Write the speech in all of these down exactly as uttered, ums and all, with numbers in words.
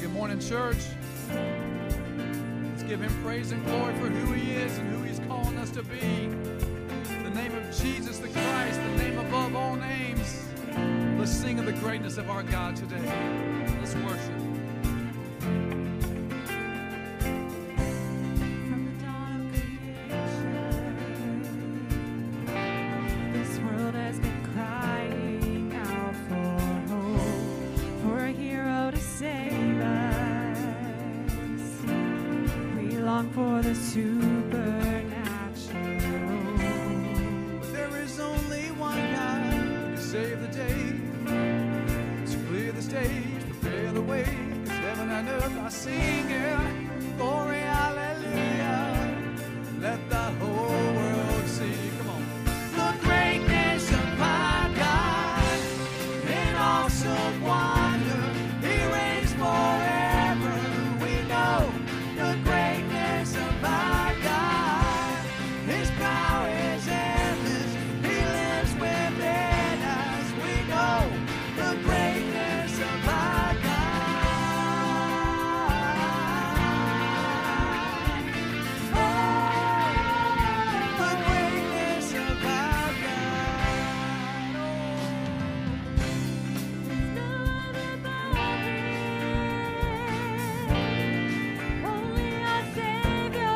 Good morning, church. Let's give him praise and glory for who he is and who he's calling us to be. In the name of Jesus the Christ, the name above all names. Let's sing of the greatness of our God today. Let's worship. For the supernatural, but there is only one God to save the day, so clear the stage, prepare the way, cause heaven and earth are singing, glory, hallelujah, let the whole world see, come on, the greatness of my God, an awesome wonder, he reigns forever, we know, the great my God, his power is endless, he lives within us, we know the greatness of our God, oh, the greatness of our God, only our Savior.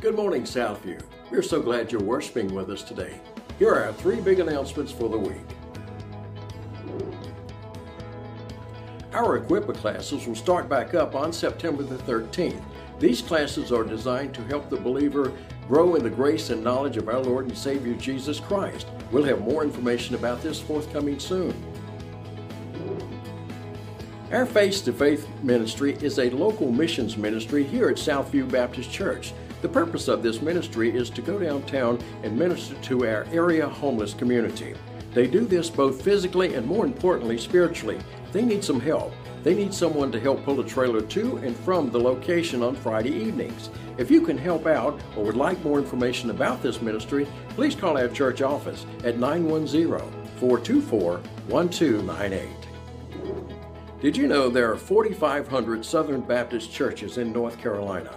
Good morning, Southview. We're so glad you're worshiping with us today. Here are our three big announcements for the week. Our Equipa classes will start back up on September the thirteenth. These classes are designed to help the believer grow in the grace and knowledge of our Lord and Savior Jesus Christ. We'll have more information about this forthcoming soon. Our Face to Faith ministry is a local missions ministry here at Southview Baptist Church. The purpose of this ministry is to go downtown and minister to our area homeless community. They do this both physically and, more importantly, spiritually. They need some help. They need someone to help pull a trailer to and from the location on Friday evenings. If you can help out or would like more information about this ministry, please call our church office at nine one zero, four two four, one two nine eight. Did you know there are forty-five hundred Southern Baptist churches in North Carolina?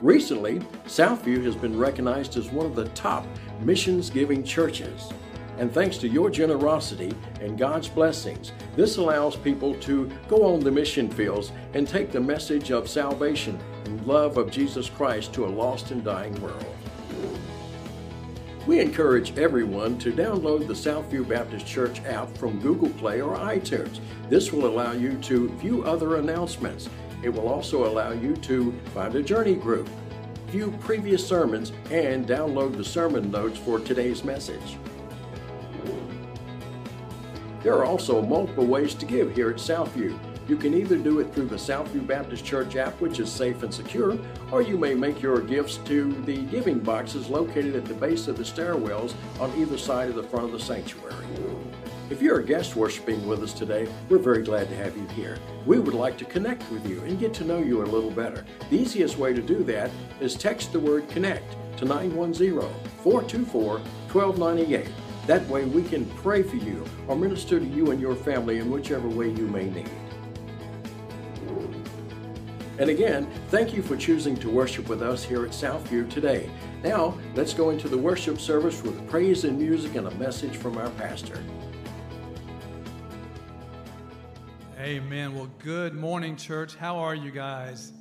Recently, Southview has been recognized as one of the top missions-giving churches. And thanks to your generosity and God's blessings, this allows people to go on the mission fields and take the message of salvation and love of Jesus Christ to a lost and dying world. We encourage everyone to download the Southview Baptist Church app from Google Play or iTunes. This will allow you to view other announcements. It will also allow you to find a journey group, view previous sermons, and download the sermon notes for today's message. There are also multiple ways to give here at Southview. You can either do it through the Southview Baptist Church app, which is safe and secure, or you may make your gifts to the giving boxes located at the base of the stairwells on either side of the front of the sanctuary. If you're a guest worshiping with us today, we're very glad to have you here. We would like to connect with you and get to know you a little better. The easiest way to do that is text the word CONNECT to nine one zero, four two four, one two nine eight. That way we can pray for you or minister to you and your family in whichever way you may need. And again, thank you for choosing to worship with us here at Southview today. Now, let's go into the worship service with praise and music and a message from our pastor. Amen. Well, good morning, church. How are you guys?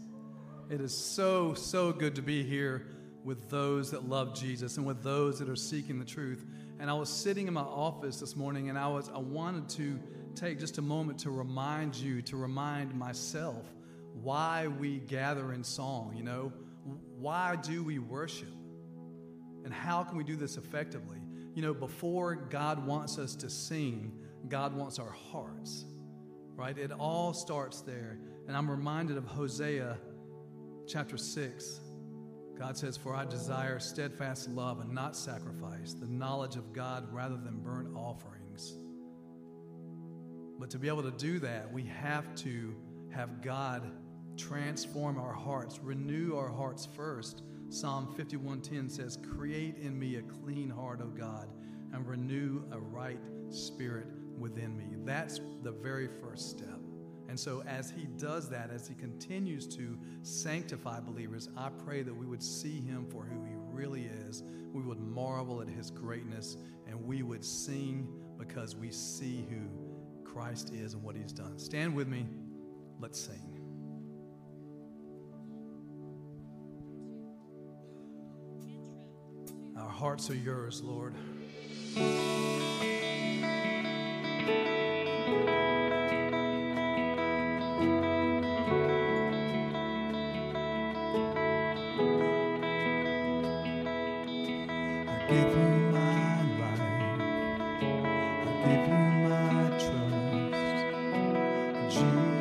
It is so, so good to be here with those that love Jesus and with those that are seeking the truth. And I was sitting in my office this morning, and I was I wanted to take just a moment to remind you, to remind myself, why we gather in song. You know, why do we worship, and how can we do this effectively? You know, before God wants us to sing, God wants our hearts, right? It all starts there. And I'm reminded of Hosea chapter six. God says, "For I desire steadfast love and not sacrifice, the knowledge of God rather than burnt offerings." But to be able to do that, we have to have God transform our hearts, renew our hearts first. Psalm fifty-one ten says, "Create in me a clean heart, O God, and renew a right spirit within me." That's the very first step. And so as he does that, as he continues to sanctify believers, I pray that we would see him for who he really is. We would marvel at his greatness, and we would sing because we see who Christ is and what he's done. Stand with me. Let's sing. Our hearts are yours, Lord. I give you my life. I give you my trust. Jesus.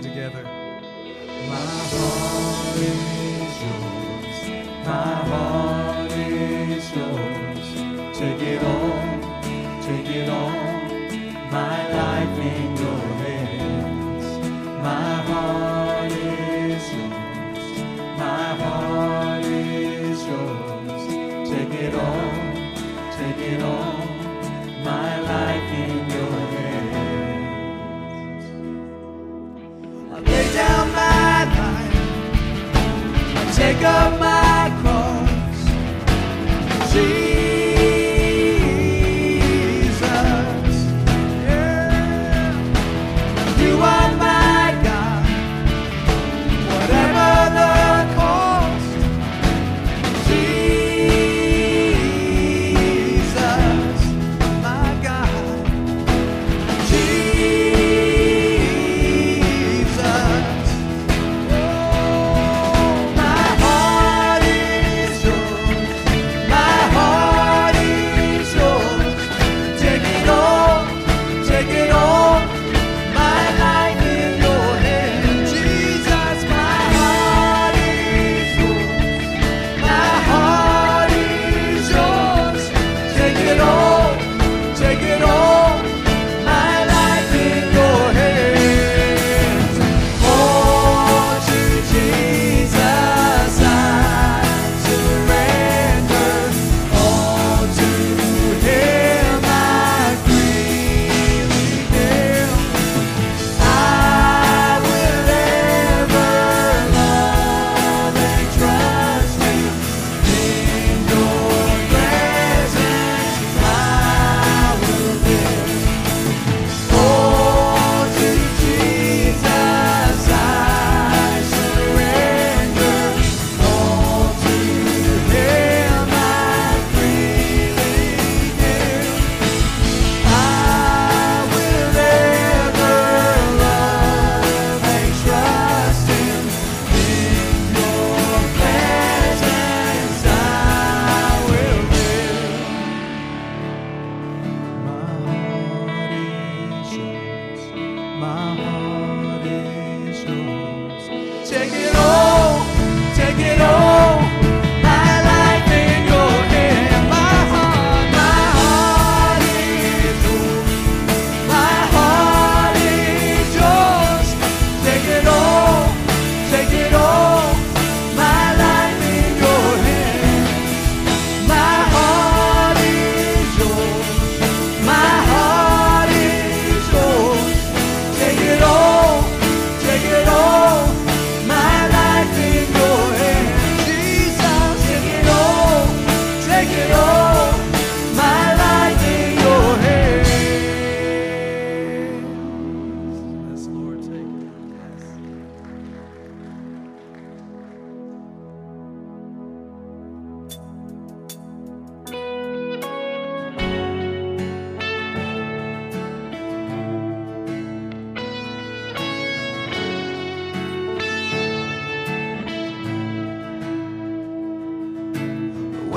Together. My heart is yours, my heart.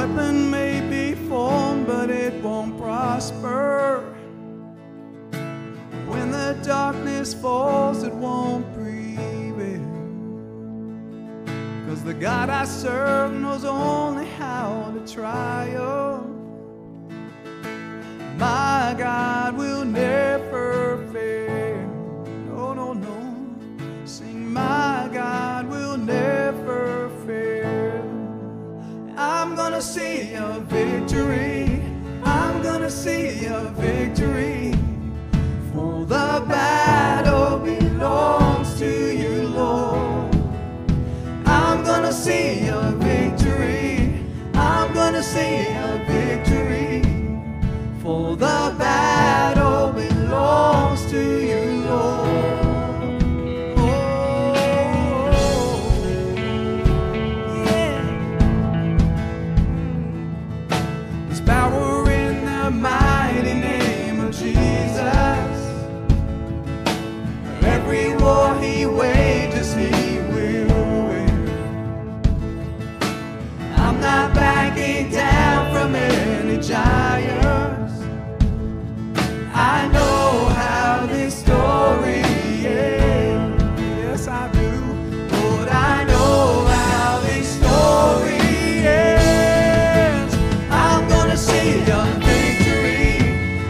weapon may be formed, but it won't prosper. When the darkness falls, it won't prevail. 'Cause the God I serve knows only how to triumph. My God will never fail. No, no, no. Sing, my God will never fail. I'm gonna see a victory. I'm gonna see a victory. For the battle belongs to you, Lord. I'm gonna see a victory. I'm gonna see a victory. For the battle belongs to you, Lord. Oh, yeah. There's power in the mighty name of Jesus. Every war he wages, he will win. I'm not backing down from any giant. I know how this story ends. Yes, I do. Lord, I know how this story ends. I'm gonna see a victory.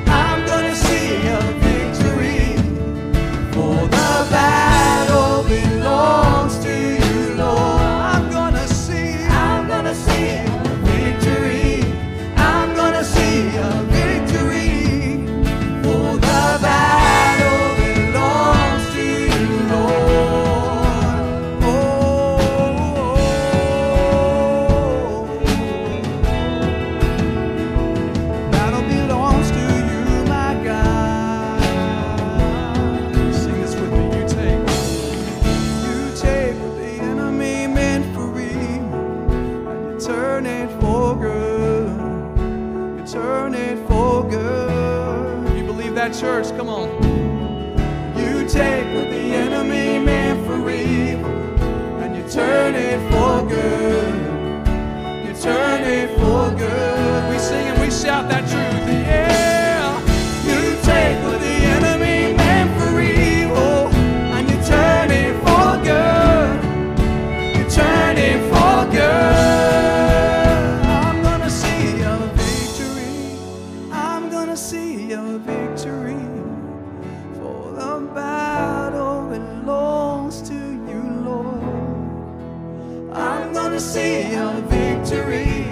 I'm gonna see a victory. For the battle belongs to you, Lord. I'm gonna see. I'm gonna see a victory. I'm gonna see a victory. Church, come on. You take what the enemy meant for evil, and you turn it for good. You turn it for good. We sing and we shout that truth. Yeah. You take what the enemy meant for evil, and you turn it for good. You turn it for good. I'm gonna see a victory. I'm gonna see a victory. I'm gonna see a victory.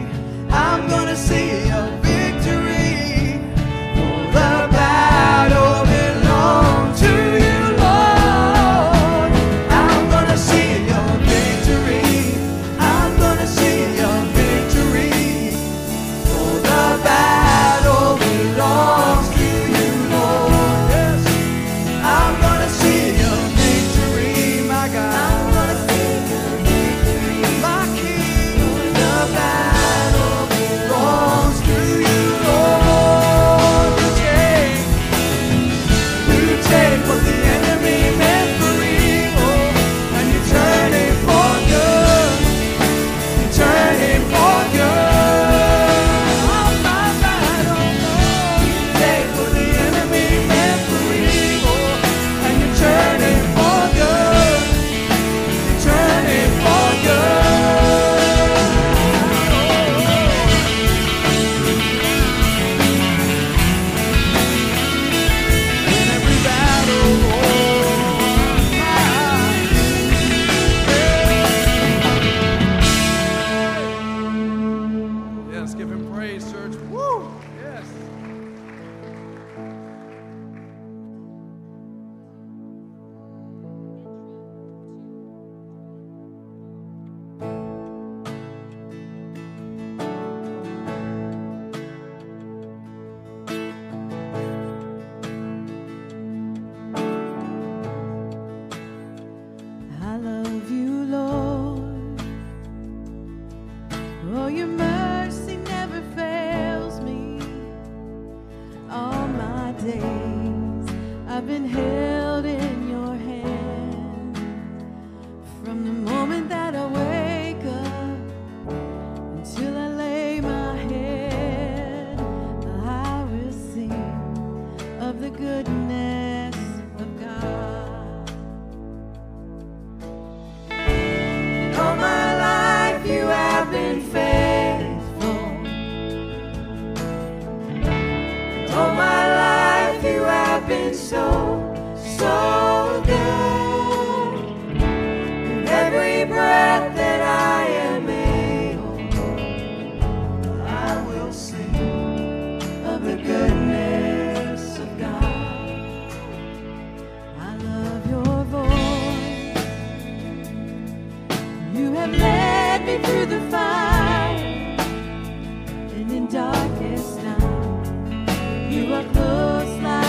I'm gonna see a victory. it's so, so good. With every breath that I am able, I will sing of the goodness of God. I love your voice. You have led me through the fire and in darkest night. You are close like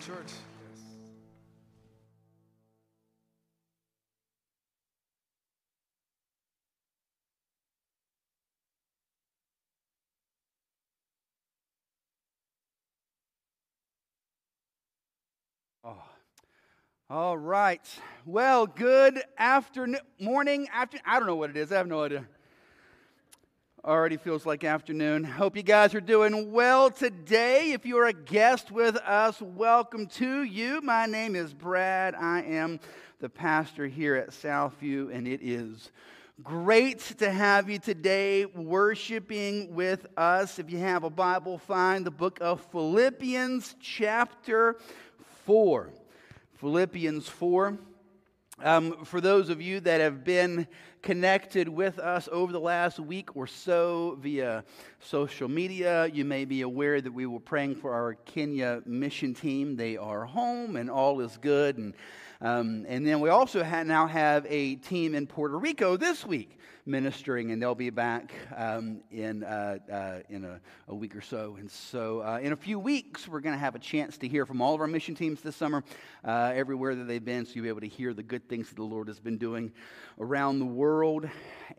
church. Oh. All right. Well, good afternoon, morning, after. I don't know what it is. I have no idea. Already feels like afternoon. Hope you guys are doing well today. If you are a guest with us, welcome to you. My name is Brad. I am the pastor here at Southview, and it is great to have you today worshiping with us. If you have a Bible, find the book of Philippians chapter four. Philippians four. Um, for those of you that have been connected with us over the last week or so via social media, you may be aware that we were praying for our Kenya mission team. They are home and all is good. And um, and then we also ha- now have a team in Puerto Rico this week ministering, and they'll be back um, in uh, uh, in a, a week or so. And so uh, in a few weeks, we're going to have a chance to hear from all of our mission teams this summer, uh, everywhere that they've been, so you'll be able to hear the good things that the Lord has been doing around the world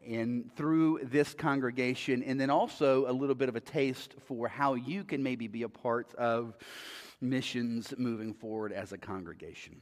and through this congregation, and then also a little bit of a taste for how you can maybe be a part of missions moving forward as a congregation.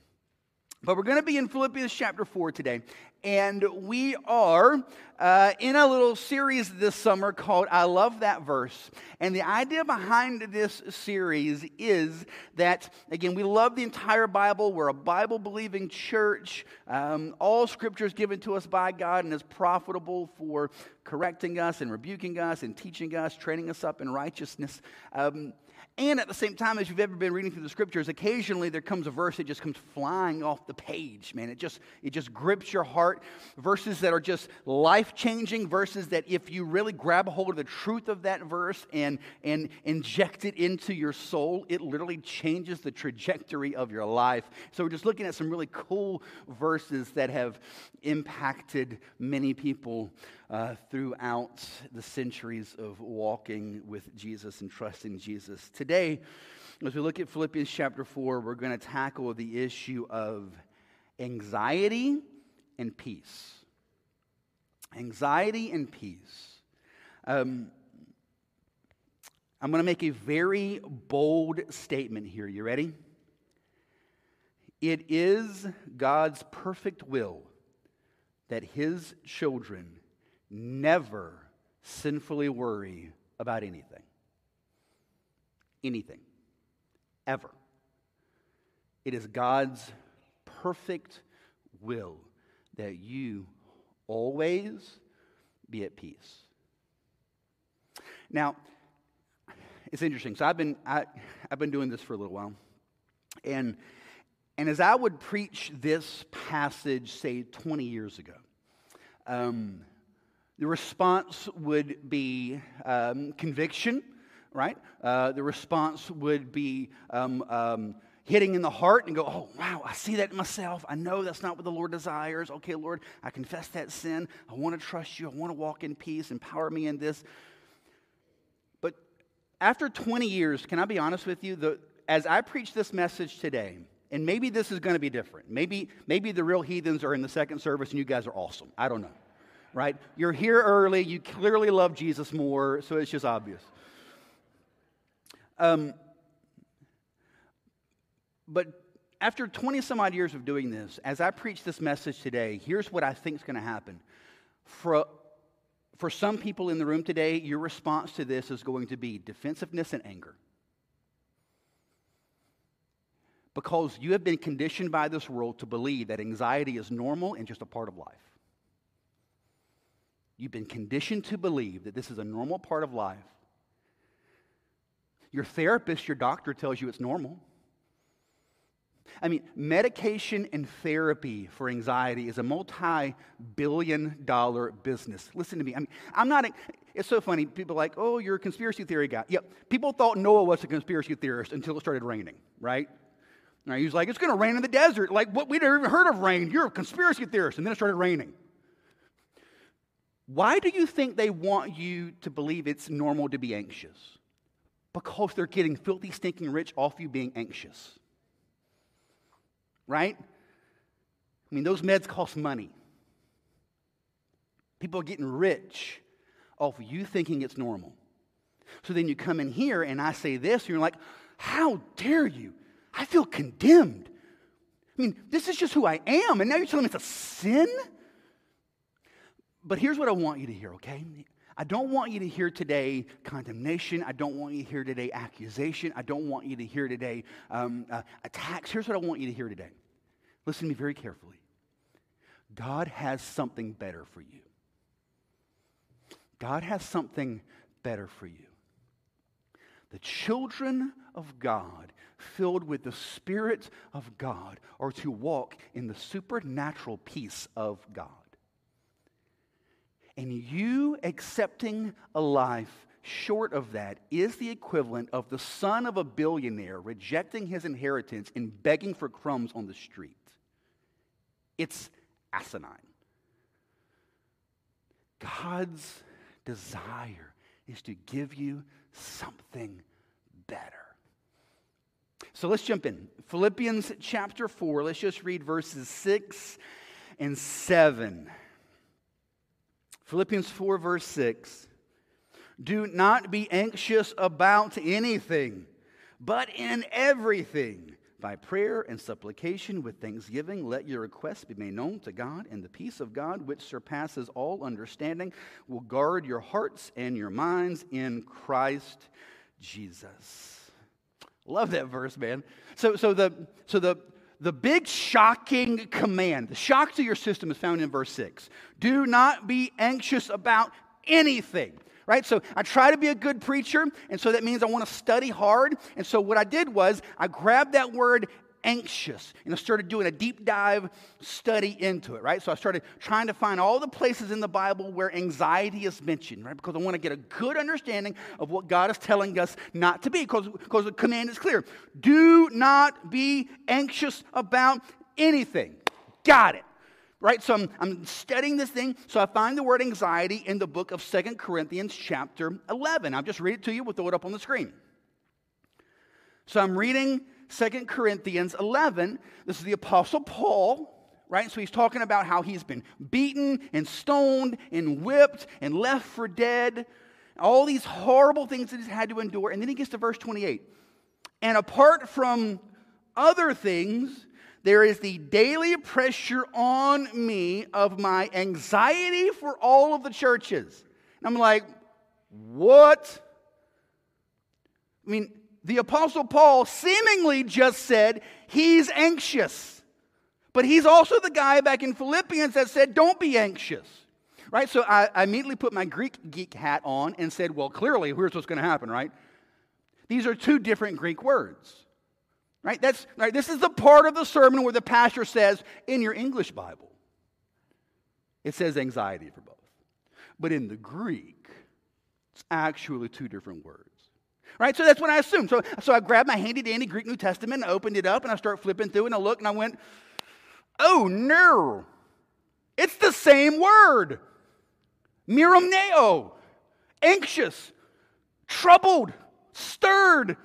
But we're going to be in Philippians chapter four today, And we are uh, in a little series this summer called I Love That Verse. And the idea behind this series is that, again, we love the entire Bible. We're a Bible-believing church. Um, all Scripture is given to us by God and is profitable for correcting us and rebuking us and teaching us, training us up in righteousness. Um And at the same time, as you've ever been reading through the Scriptures, occasionally there comes a verse that just comes flying off the page, man. It just it just grips your heart. Verses that are just life-changing, verses that if you really grab a hold of the truth of that verse and, and inject it into your soul, it literally changes the trajectory of your life. So we're just looking at some really cool verses that have impacted many people uh, throughout the centuries of walking with Jesus and trusting Jesus. Today, as we look at Philippians chapter four, we're going to tackle the issue of anxiety and peace. Anxiety and peace. Um, I'm going to make a very bold statement here. You ready? It is God's perfect will that His children never sinfully worry about anything. Anything. Ever. It is God's perfect will that you always be at peace. Now, it's interesting. So I've been I, I've been doing this for a little while, and and as I would preach this passage, say twenty years ago, um, the response would be um, conviction. Right? Uh, the response would be um, um, hitting in the heart and go, oh, wow, I see that in myself. I know that's not what the Lord desires. Okay, Lord, I confess that sin. I want to trust you. I want to walk in peace. Empower me in this. But after twenty years, can I be honest with you? The, as I preach this message today, and maybe this is going to be different. Maybe, maybe the real heathens are in the second service and you guys are awesome. I don't know. Right? You're here early. You clearly love Jesus more, so it's just obvious. Um, but after twenty some odd years of doing this, as I preach this message today, here's what I think is going to happen. For, for some people in the room today, your response to this is going to be defensiveness and anger. Because you have been conditioned by this world to believe that anxiety is normal and just a part of life. You've been conditioned to believe that this is a normal part of life. Your therapist, your doctor tells you it's normal. I mean, medication and therapy for anxiety is a multi-billion dollar business. Listen to me. I mean, I'm not, a, it's so funny. People are like, oh, you're a conspiracy theory guy. Yep. People thought Noah was a conspiracy theorist until it started raining, right? Now, he was like, it's going to rain in the desert. Like, what? We'd never even heard of rain. You're a conspiracy theorist. And then it started raining. Why do you think they want you to believe it's normal to be anxious? Because they're getting filthy, stinking rich off you being anxious. Right? I mean, those meds cost money. People are getting rich off you thinking it's normal. So then you come in here and I say this, and you're like, how dare you? I feel condemned. I mean, this is just who I am, and now you're telling me it's a sin? But here's what I want you to hear, okay? I don't want you to hear today condemnation. I don't want you to hear today accusation. I don't want you to hear today um, uh, attacks. Here's what I want you to hear today. Listen to me very carefully. God has something better for you. God has something better for you. The children of God, filled with the Spirit of God, are to walk in the supernatural peace of God. And you accepting a life short of that is the equivalent of the son of a billionaire rejecting his inheritance and begging for crumbs on the street. It's asinine. God's desire is to give you something better. So let's jump in. Philippians chapter four, let's just read verses six and seven. Philippians four, verse six, do not be anxious about anything, but in everything, By prayer and supplication with thanksgiving, let your requests be made known to God, and the peace of God, which surpasses all understanding, will guard your hearts and your minds in Christ Jesus. Love that verse, man. So, so the so the the big shocking command, the shock to your system, is found in verse six. Do not be anxious about anything. Right? So I try to be a good preacher, and so that means I want to study hard. And so what I did was I grabbed that word anxious and I started doing a deep dive study into it, right? So I started trying to find all the places in the Bible where anxiety is mentioned, right? Because I want to get a good understanding of what God is telling us not to be, because, because the command is clear. Do not be anxious about anything. Got it. Right, so I'm, I'm studying this thing, so I find the word anxiety in the book of Second Corinthians chapter eleven. I'll just read it to you. We'll throw it up on the screen. So I'm reading Second Corinthians eleven. This is the Apostle Paul, right? So he's talking about how he's been beaten and stoned and whipped and left for dead, all these horrible things that he's had to endure. And then he gets to verse twenty-eight. And apart from other things, there is the daily pressure on me of my anxiety for all of the churches. And I'm like, what? I mean, the Apostle Paul seemingly just said he's anxious. But he's also the guy back in Philippians that said, don't be anxious. Right? So I, I immediately put my Greek geek hat on and said, well, clearly, here's what's going to happen, right? These are two different Greek words. Right? That's, right? This is the part of the sermon where the pastor says, in your English Bible, it says anxiety for both. But in the Greek, it's actually two different words. Right? So that's what I assumed. So, so I grabbed my handy-dandy Greek New Testament and I opened it up and I start flipping through and I look and I went, oh, no. It's the same word. Miramneo. Anxious. Troubled. Stirred.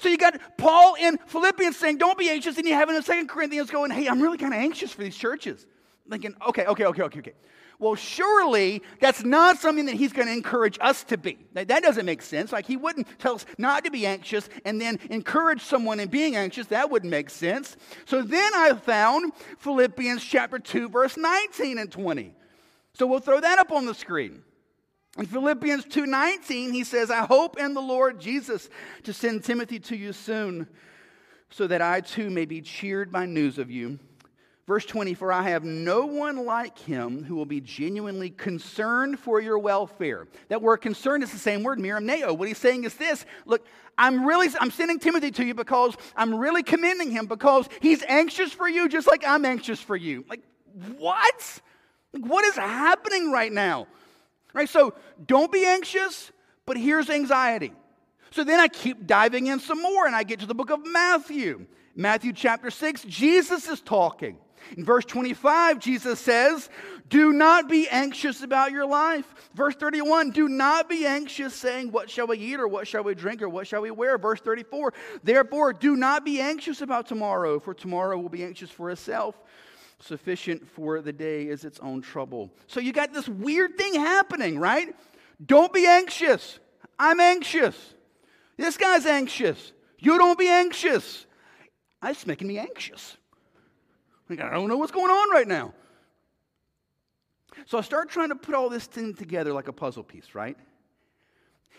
So you got Paul in Philippians saying, don't be anxious, and you have in Second Corinthians going, hey, I'm really kind of anxious for these churches. I'm thinking, okay, okay, okay, okay, okay. Well, surely that's not something that he's going to encourage us to be. That, that doesn't make sense. Like, he wouldn't tell us not to be anxious and then encourage someone in being anxious. That wouldn't make sense. So then I found Philippians chapter two, verse nineteen and twenty. So we'll throw that up on the screen. In Philippians two nineteen, he says, I hope in the Lord Jesus to send Timothy to you soon, so that I too may be cheered by news of you. Verse twenty, for I have no one like him who will be genuinely concerned for your welfare. That word concerned is the same word, miramneo. What he's saying is this, look, I'm really, I'm sending Timothy to you because I'm really commending him because he's anxious for you just like I'm anxious for you. Like, what? Like, what is happening right now? Right, so don't be anxious, but here's anxiety. So then I keep diving in some more, and I get to the book of Matthew. Matthew chapter six, Jesus is talking. In verse twenty-five, Jesus says, do not be anxious about your life. Verse thirty-one, do not be anxious, saying, what shall we eat, or what shall we drink, or what shall we wear? Verse thirty-four, therefore, do not be anxious about tomorrow, for tomorrow will be anxious for itself. Sufficient for the day is its own trouble. So you got this weird thing happening, right? Don't be anxious. I'm anxious. This guy's anxious. You don't be anxious. It's making me anxious. Like, I don't know what's going on right now. So I start trying to put all this thing together like a puzzle piece, right?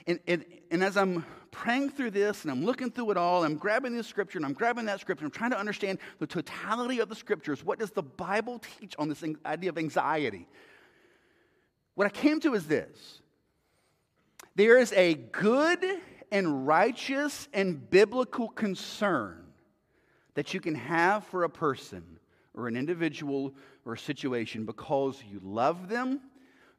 And, and, and as I'm praying through this and I'm looking through it all, I'm grabbing this scripture and I'm grabbing that scripture, I'm trying to understand the totality of the scriptures. What does the Bible teach on this idea of anxiety? What I came to is this. There is a good and righteous and biblical concern that you can have for a person or an individual or a situation because you love them.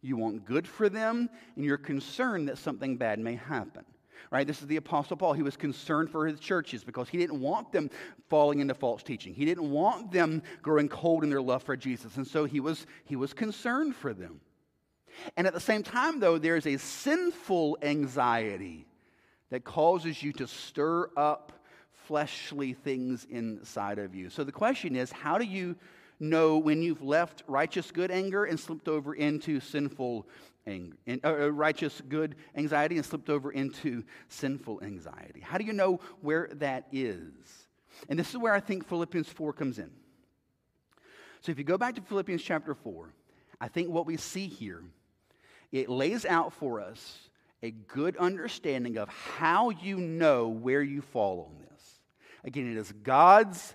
You want good for them, and you're concerned that something bad may happen. Right? This is the Apostle Paul. He was concerned for his churches because he didn't want them falling into false teaching. He didn't want them growing cold in their love for Jesus, and so he was, he was concerned for them. And at the same time, though, there's a sinful anxiety that causes you to stir up fleshly things inside of you. So the question is, how do you know when you've left righteous good anger and slipped over into sinful anger, uh, righteous good anxiety and slipped over into sinful anxiety? How do you know where that is? And this is where I think Philippians four comes in. So if you go back to Philippians chapter four, I think what we see here, it lays out for us a good understanding of how you know where you fall on this. Again, it is God's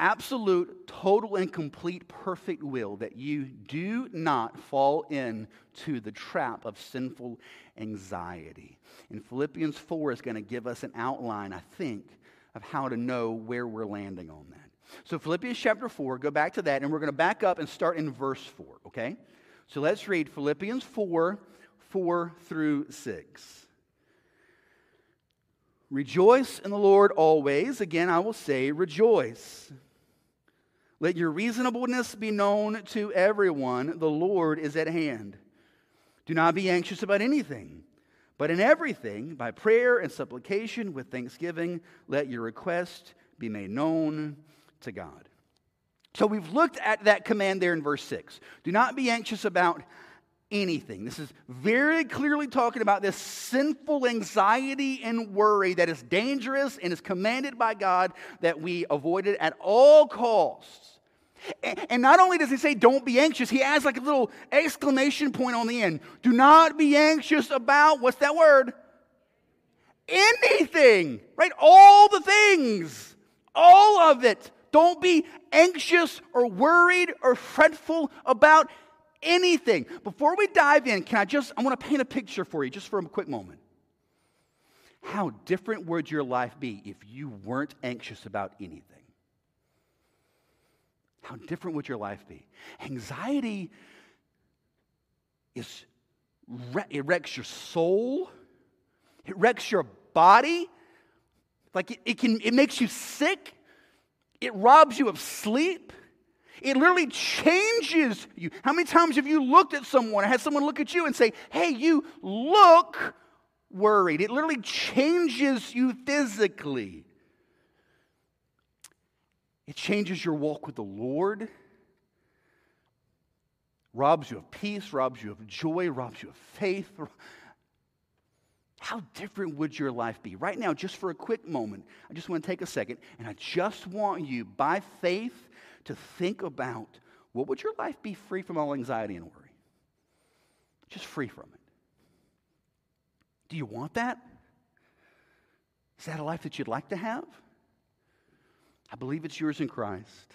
absolute, total, and complete perfect will that you do not fall into the trap of sinful anxiety. And Philippians four is going to give us an outline, I think, of how to know where we're landing on that. So Philippians chapter four, go back to that, and we're going to back up and start in verse four, okay? So let's read Philippians four, four through six. Rejoice in the Lord always. Again, I will say rejoice. Let your reasonableness be known to everyone. The Lord is at hand. Do not be anxious about anything, but in everything, by prayer and supplication with thanksgiving, let your request be made known to God. So we've looked at that command there in verse six. Do not be anxious about anything. This is very clearly talking about this sinful anxiety and worry that is dangerous and is commanded by God that we avoid it at all costs. And not only does he say don't be anxious, he adds like a little exclamation point on the end. Do not be anxious about, what's that word? Anything, right? All the things, all of it. Don't be anxious or worried or fretful about anything. Before we dive in, can I just, I want to paint a picture for you just for a quick moment. How different would your life be if you weren't anxious about anything? How different would your life be? Anxiety is, it wrecks your soul. It wrecks your body. Like it, it can, it makes you sick. It robs you of sleep. It literally changes you. How many times have you looked at someone, or had someone look at you and say, hey, you look worried? It literally changes you physically. It changes your walk with the Lord. Robs you of peace, robs you of joy, robs you of faith. How different would your life be? Right now, just for a quick moment, I just want to take a second, and I just want you, by faith, to think about what would your life be free from all anxiety and worry? Just free from it. Do you want that? Is that a life that you'd like to have? I believe it's yours in Christ.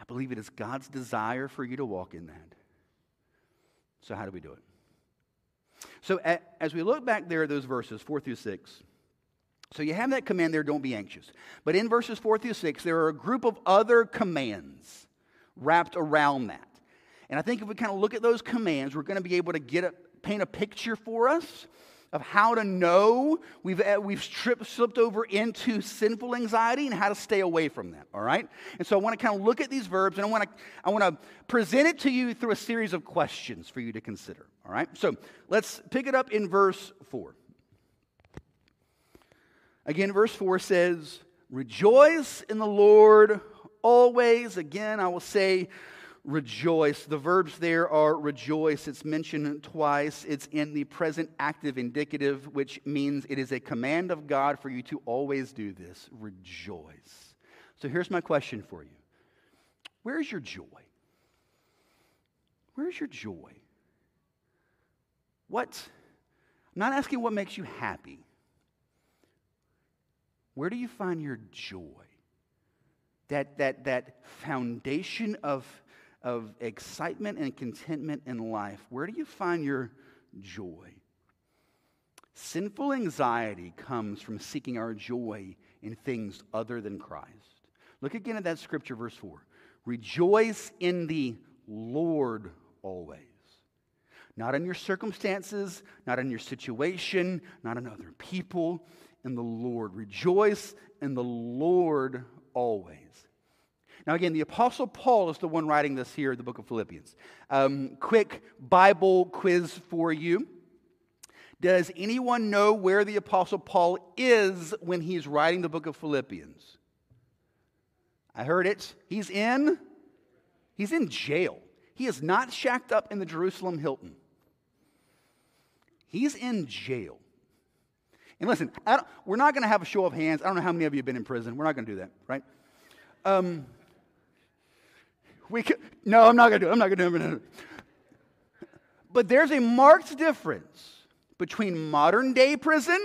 I believe it is God's desire for you to walk in that. So how do we do it? So as we look back there at those verses, four through six, so you have that command there, don't be anxious. But in verses four through six, there are a group of other commands wrapped around that. And I think if we kind of look at those commands, we're going to be able to get a, paint a picture for us of how to know we've, we've tripped, slipped over into sinful anxiety and how to stay away from that, all right? And so I want to kind of look at these verbs, and I want to, I want to present it to you through a series of questions for you to consider, all right? So let's pick it up in verse four. Again, verse four says, rejoice in the Lord always. Again, I will say rejoice. The verbs there are rejoice. It's mentioned twice. It's in the present active indicative, which means it is a command of God for you to always do this. Rejoice. So here's my question for you. Where's your joy? Where's your joy? What? I'm not asking what makes you happy. Where do you find your joy? That, that, that foundation of, of excitement and contentment in life. Where do you find your joy? Sinful anxiety comes from seeking our joy in things other than Christ. Look again at that scripture, verse four. Rejoice in the Lord always. Not in your circumstances, not in your situation, not in other people. In the Lord. Rejoice in the Lord always. Now again, the Apostle Paul is the one writing this here in the book of Philippians. Um, quick Bible quiz for you. Does anyone know where the Apostle Paul is when he's writing the book of Philippians? I heard it. He's in, he's in jail. He is not shacked up in the Jerusalem Hilton. He's in jail. And listen, I don't, we're not going to have a show of hands. I don't know how many of you have been in prison. We're not going to do that, right? Um, we could, no, I'm not going to do it. I'm not going to do it. But there's a marked difference between modern-day prison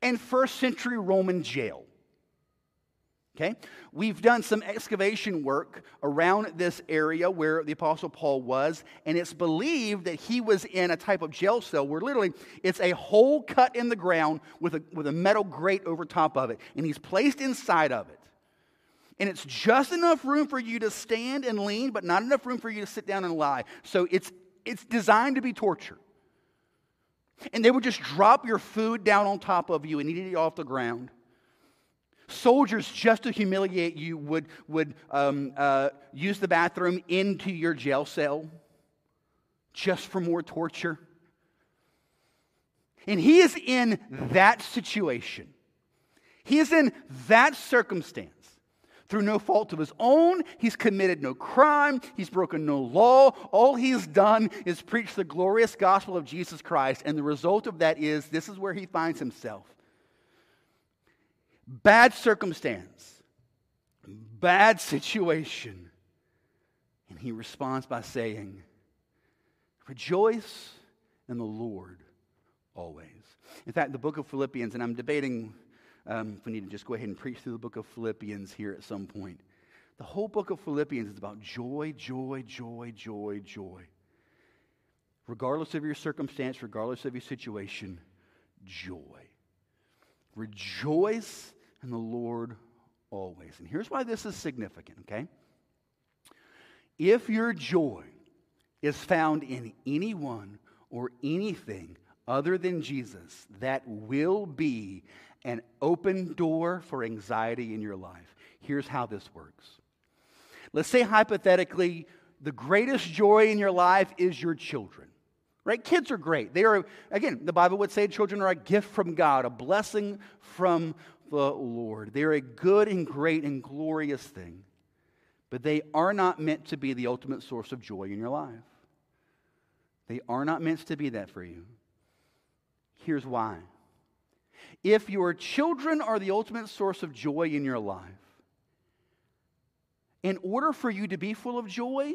and first-century Roman jail. Okay? We've done some excavation work around this area where the Apostle Paul was, and it's believed that he was in a type of jail cell where literally it's a hole cut in the ground with a, with a metal grate over top of it, and he's placed inside of it. And it's just enough room for you to stand and lean, but not enough room for you to sit down and lie. So it's, it's designed to be torture. And they would just drop your food down on top of you and eat it off the ground. Soldiers, just to humiliate you, would, would um, uh, use the bathroom into your jail cell just for more torture. And he is in that situation. He is in that circumstance. Through no fault of his own, he's committed no crime, he's broken no law. All he's done is preach the glorious gospel of Jesus Christ, and the result of that is this is where he finds himself. Bad circumstance, bad situation. And he responds by saying, rejoice in the Lord always. In fact, the book of Philippians, and I'm debating Um, if we need to just go ahead and preach through the book of Philippians here at some point. The whole book of Philippians is about joy, joy, joy, joy, joy. Regardless of your circumstance, regardless of your situation, joy. Rejoice in the Lord always. And here's why this is significant, okay? If your joy is found in anyone or anything other than Jesus, that will be an open door for anxiety in your life. Here's how this works. Let's say hypothetically, the greatest joy in your life is your children, right? Kids are great. They are, again, the Bible would say children are a gift from God, a blessing from the Lord. They're a good and great and glorious thing, but they are not meant to be the ultimate source of joy in your life. They are not meant to be that for you. Here's why. If your children are the ultimate source of joy in your life, in order for you to be full of joy,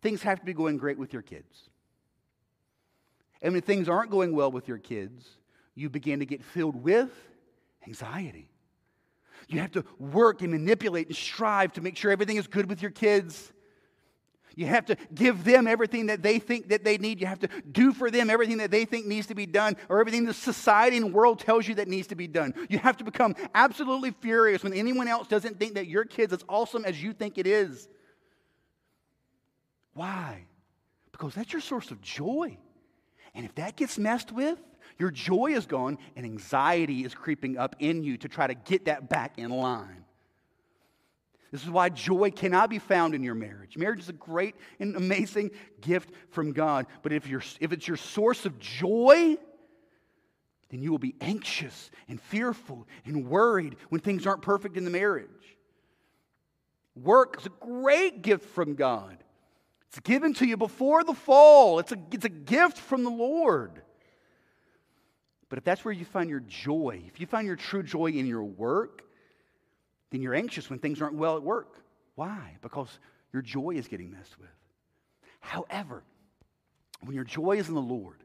things have to be going great with your kids. And when things aren't going well with your kids, you begin to get filled with anxiety. You have to work and manipulate and strive to make sure everything is good with your kids. You have to give them everything that they think that they need. You have to do for them everything that they think needs to be done, or everything the society and world tells you that needs to be done. You have to become absolutely furious when anyone else doesn't think that your kid's as awesome as you think it is. Why? Because that's your source of joy. And if that gets messed with, your joy is gone and anxiety is creeping up in you to try to get that back in line. This is why joy cannot be found in your marriage. Marriage is a great and amazing gift from God. But if you're, if it's your source of joy, then you will be anxious and fearful and worried when things aren't perfect in the marriage. Work is a great gift from God. It's given to you before the fall. It's a, it's a gift from the Lord. But if that's where you find your joy, if you find your true joy in your work, then you're anxious when things aren't well at work. Why? Because your joy is getting messed with. However, when your joy is in the Lord,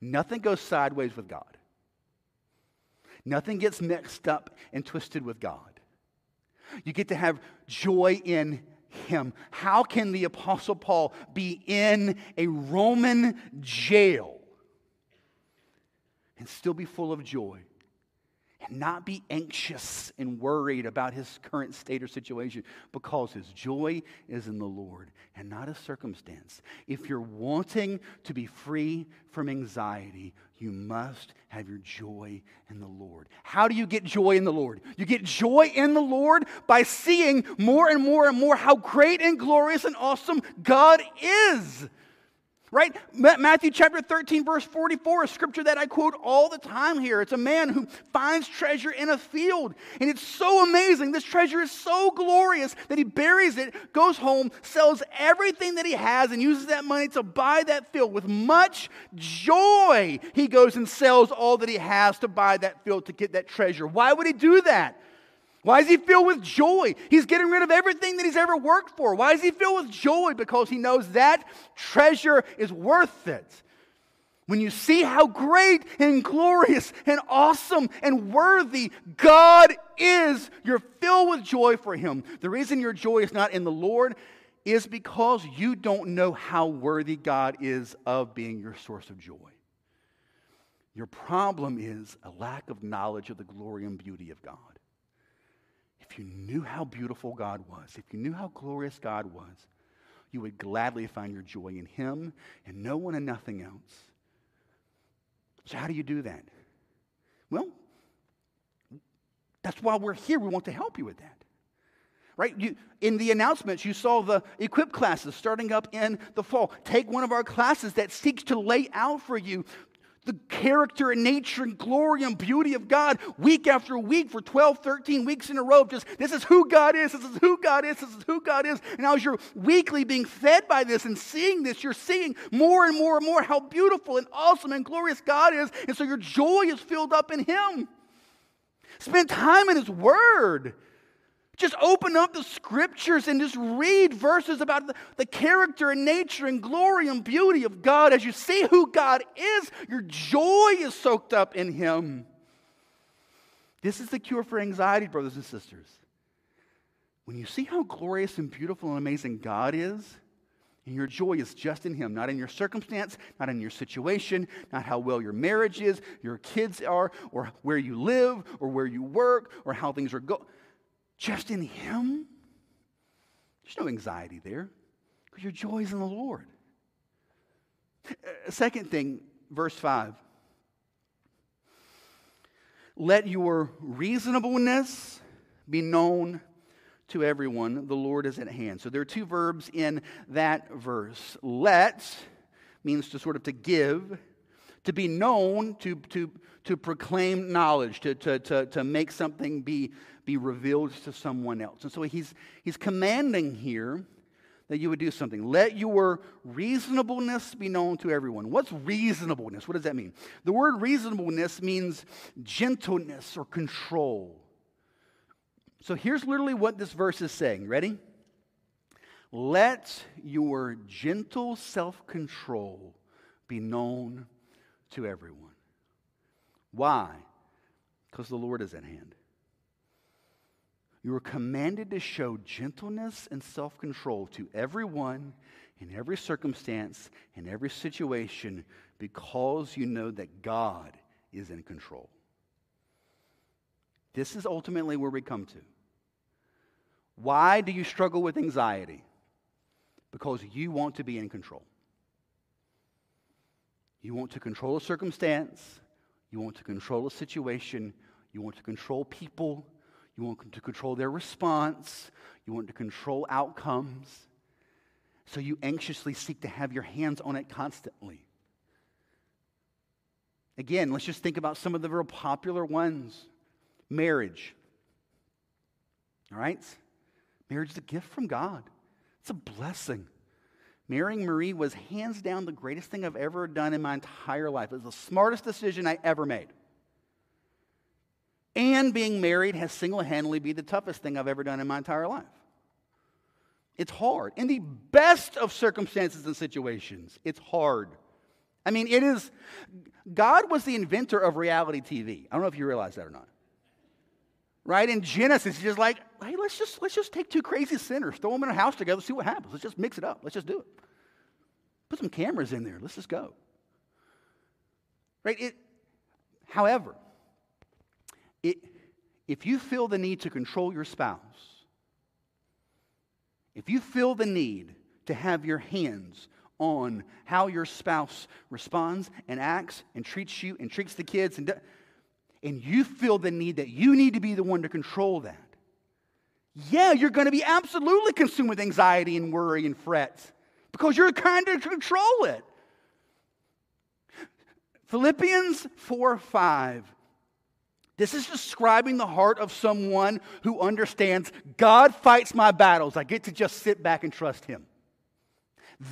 nothing goes sideways with God. Nothing gets mixed up and twisted with God. You get to have joy in Him. How can the Apostle Paul be in a Roman jail and still be full of joy? And not be anxious and worried about his current state or situation, because his joy is in the Lord and not his circumstance. If you're wanting to be free from anxiety, you must have your joy in the Lord. How do you get joy in the Lord? You get joy in the Lord by seeing more and more and more how great and glorious and awesome God is. Right? Matthew chapter thirteen, verse forty-four is scripture that I quote all the time here. It's a man who finds treasure in a field. And it's so amazing. This treasure is so glorious that he buries it, goes home, sells everything that he has, and uses that money to buy that field. With much joy, he goes and sells all that he has to buy that field to get that treasure. Why would he do that? Why is he filled with joy? He's getting rid of everything that he's ever worked for. Why is he filled with joy? Because he knows that treasure is worth it. When you see how great and glorious and awesome and worthy God is, you're filled with joy for him. The reason your joy is not in the Lord is because you don't know how worthy God is of being your source of joy. Your problem is a lack of knowledge of the glory and beauty of God. If you knew how beautiful God was, if you knew how glorious God was, you would gladly find your joy in him and no one and nothing else. So how do you do that? Well, that's why we're here. We want to help you with that. Right? You, in the announcements, you saw the equip classes starting up in the fall. Take one of our classes that seeks to lay out for you the character and nature and glory and beauty of God week after week for twelve, thirteen weeks in a row. Just, this is who God is, this is who God is, this is who God is. And as you're weekly being fed by this and seeing this, you're seeing more and more and more how beautiful and awesome and glorious God is. And so your joy is filled up in him. Spend time in his word. Just open up the scriptures and just read verses about the, the character and nature and glory and beauty of God. As you see who God is, your joy is soaked up in him. This is the cure for anxiety, brothers and sisters. When you see how glorious and beautiful and amazing God is, and your joy is just in him, not in your circumstance, not in your situation, not how well your marriage is, your kids are, or where you live, or where you work, or how things are going. Just in him, there's no anxiety there because your joy is in the Lord. Second thing, verse five. Let your reasonableness be known to everyone. The Lord is at hand. So there are two verbs in that verse. Let means to sort of to give. To be known, to, to, to proclaim knowledge, to, to, to, to make something be, be revealed to someone else. And so he's, he's commanding here that you would do something. Let your reasonableness be known to everyone. What's reasonableness? What does that mean? The word reasonableness means gentleness or control. So here's literally what this verse is saying. Ready? Let your gentle self-control be known to everyone. Why? Because the Lord is at hand. You are commanded to show gentleness and self-control to everyone in every circumstance, in every situation, because you know that God is in control. This is ultimately where we come to. Why do you struggle with anxiety? Because you want to be in control. You want to control a circumstance. You want to control a situation. You want to control people. You want to control their response. You want to control outcomes. So you anxiously seek to have your hands on it constantly. Again, let's just think about some of the real popular ones. Marriage. All right? Marriage is a gift from God. It's a blessing. Marrying Marie was hands down the greatest thing I've ever done in my entire life. It was the smartest decision I ever made. And being married has single-handedly been the toughest thing I've ever done in my entire life. It's hard. In the best of circumstances and situations, it's hard. I mean, it is. God was the inventor of reality T V. I don't know if you realize that or not. Right? In Genesis, he's just like, hey, let's just, let's just take two crazy sinners, throw them in a house together, see what happens. Let's just mix it up. Let's just do it. Put some cameras in there. Let's just go. Right? It, however, it, if you feel the need to control your spouse, if you feel the need to have your hands on how your spouse responds and acts and treats you and treats the kids and does, and you feel the need that you need to be the one to control that, yeah, you're going to be absolutely consumed with anxiety and worry and fret because you're trying to control it. Philippians four five. This is describing the heart of someone who understands God fights my battles. I get to just sit back and trust him.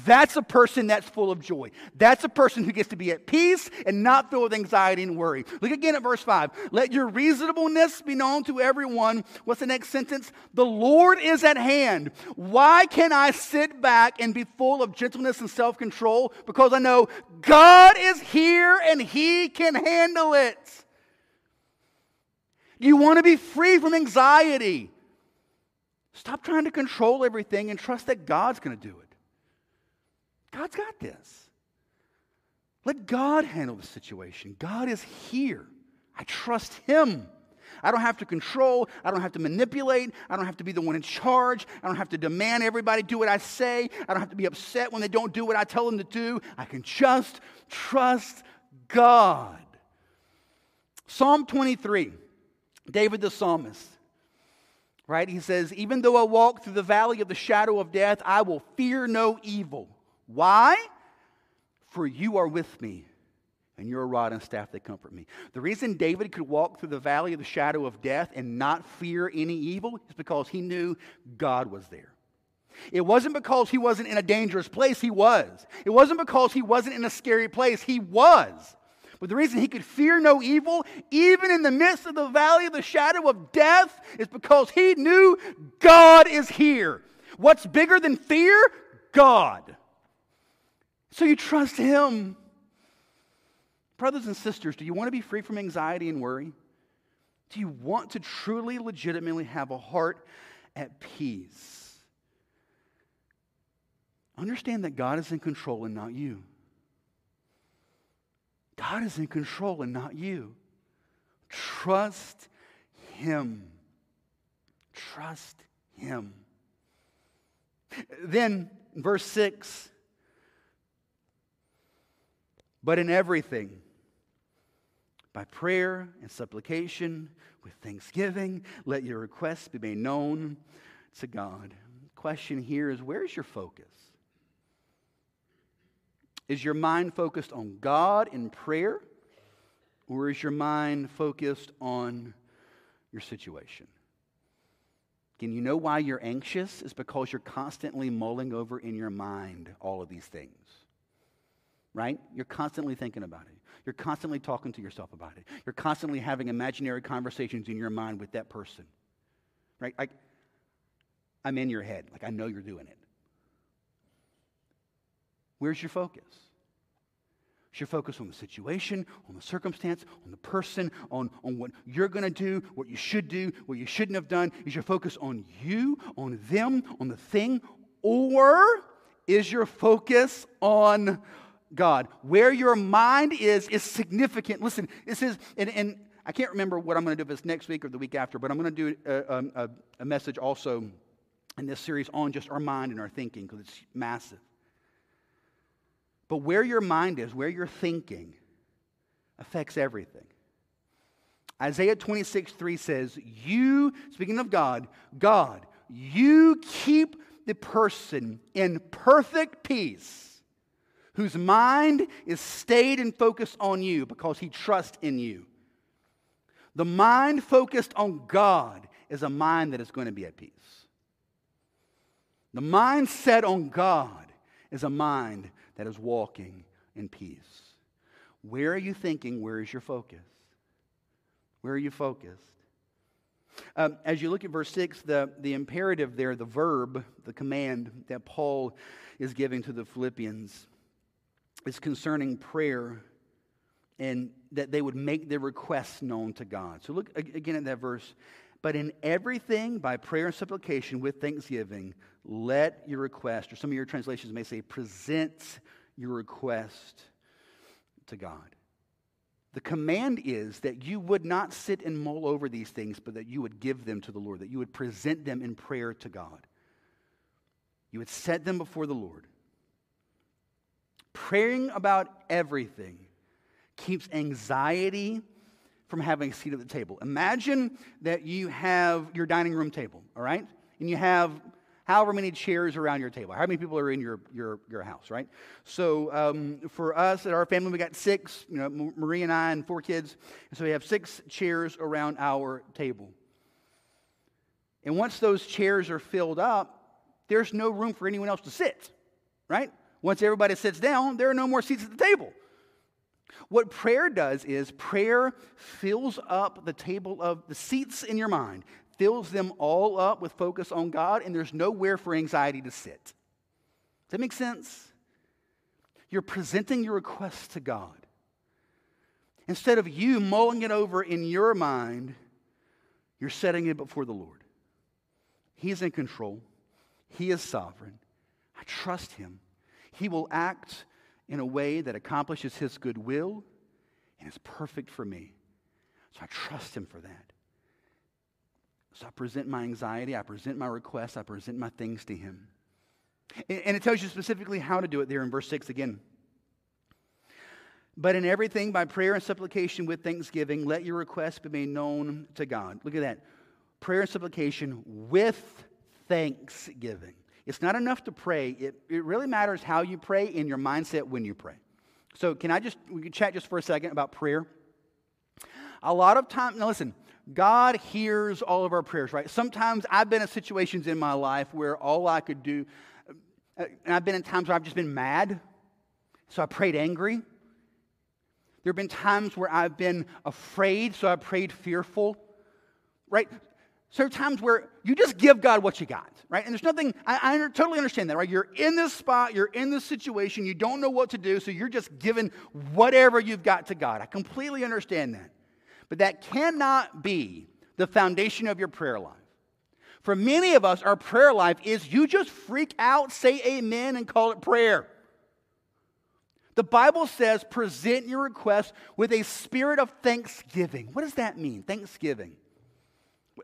That's a person that's full of joy. That's a person who gets to be at peace and not filled with anxiety and worry. Look again at verse five. Let your reasonableness be known to everyone. What's the next sentence? The Lord is at hand. Why can I sit back and be full of gentleness and self-control? Because I know God is here and he can handle it. You want to be free from anxiety. Stop trying to control everything and trust that God's going to do it. God's got this. Let God handle the situation. God is here. I trust him. I don't have to control. I don't have to manipulate. I don't have to be the one in charge. I don't have to demand everybody do what I say. I don't have to be upset when they don't do what I tell them to do. I can just trust God. Psalm twenty-three, David the psalmist. Right? He says, even though I walk through the valley of the shadow of death, I will fear no evil. Why? For you are with me, and your rod and staff, they comfort me. The reason David could walk through the valley of the shadow of death and not fear any evil is because he knew God was there. It wasn't because he wasn't in a dangerous place, he was. It wasn't because he wasn't in a scary place, he was. But the reason he could fear no evil, even in the midst of the valley of the shadow of death, is because he knew God is here. What's bigger than fear? God. So you trust him. Brothers and sisters, do you want to be free from anxiety and worry? Do you want to truly, legitimately have a heart at peace? Understand that God is in control and not you. God is in control and not you. Trust him. Trust him. Then, verse six. But in everything, by prayer and supplication, with thanksgiving, let your requests be made known to God. The question here is, where's your focus? Is your mind focused on God in prayer, or is your mind focused on your situation? Again, you know why you're anxious? It's because you're constantly mulling over in your mind all of these things. Right? You're constantly thinking about it. You're constantly talking to yourself about it. You're constantly having imaginary conversations in your mind with that person. Right? I, I'm in your head. Like, I know you're doing it. Where's your focus? Is your focus on the situation, on the circumstance, on the person, on, on what you're going to do, what you should do, what you shouldn't have done? Is your focus on you, on them, on the thing? Or is your focus on God? Where your mind is, is significant. Listen, this is, and, and I can't remember what I'm going to do if it's next week or the week after, but I'm going to do a, a, a message also in this series on just our mind and our thinking, because it's massive. But where your mind is, where you're thinking, affects everything. Isaiah twenty-six three says, you, speaking of God, God, you keep the person in perfect peace whose mind is stayed and focused on you because he trusts in you. The mind focused on God is a mind that is going to be at peace. The mind set on God is a mind that is walking in peace. Where are you thinking? Where is your focus? Where are you focused? Um, as you look at verse six, the, the imperative there, the verb, the command that Paul is giving to the Philippians is concerning prayer and that they would make their requests known to God. So look again at that verse. But in everything, by prayer and supplication, with thanksgiving, let your request, or some of your translations may say, present your request to God. The command is that you would not sit and mull over these things, but that you would give them to the Lord, that you would present them in prayer to God. You would set them before the Lord. Praying about everything keeps anxiety from having a seat at the table. Imagine that you have your dining room table, all right? And you have however many chairs around your table, how many people are in your your, your house, right? So um, for us at our family, we got six, you know, Marie and I and four kids. And so we have six chairs around our table. And once those chairs are filled up, there's no room for anyone else to sit, right? Once everybody sits down, there are no more seats at the table. What prayer does is prayer fills up the table of the seats in your mind, fills them all up with focus on God, and there's nowhere for anxiety to sit. Does that make sense? You're presenting your request to God. Instead of you mulling it over in your mind, you're setting it before the Lord. He's in control. He is sovereign. I trust Him. He will act in a way that accomplishes His good will and is perfect for me. So I trust Him for that. So I present my anxiety, I present my requests, I present my things to Him. And it tells you specifically how to do it there in verse six again. But in everything, by prayer and supplication with thanksgiving, let your requests be made known to God. Look at that. Prayer and supplication with thanksgiving. It's not enough to pray. It, it really matters how you pray and your mindset when you pray. So can I just, we can chat just for a second about prayer. A lot of times, now listen, God hears all of our prayers, right? Sometimes I've been in situations in my life where all I could do, and I've been in times where I've just been mad, so I prayed angry. There have been times where I've been afraid, so I prayed fearful, right? So there are times where you just give God what you got, right? And there's nothing, I, I totally understand that, right? You're in this spot, you're in this situation, you don't know what to do, so you're just giving whatever you've got to God. I completely understand that. But that cannot be the foundation of your prayer life. For many of us, our prayer life is you just freak out, say amen, and call it prayer. The Bible says present your request with a spirit of thanksgiving. What does that mean, thanksgiving?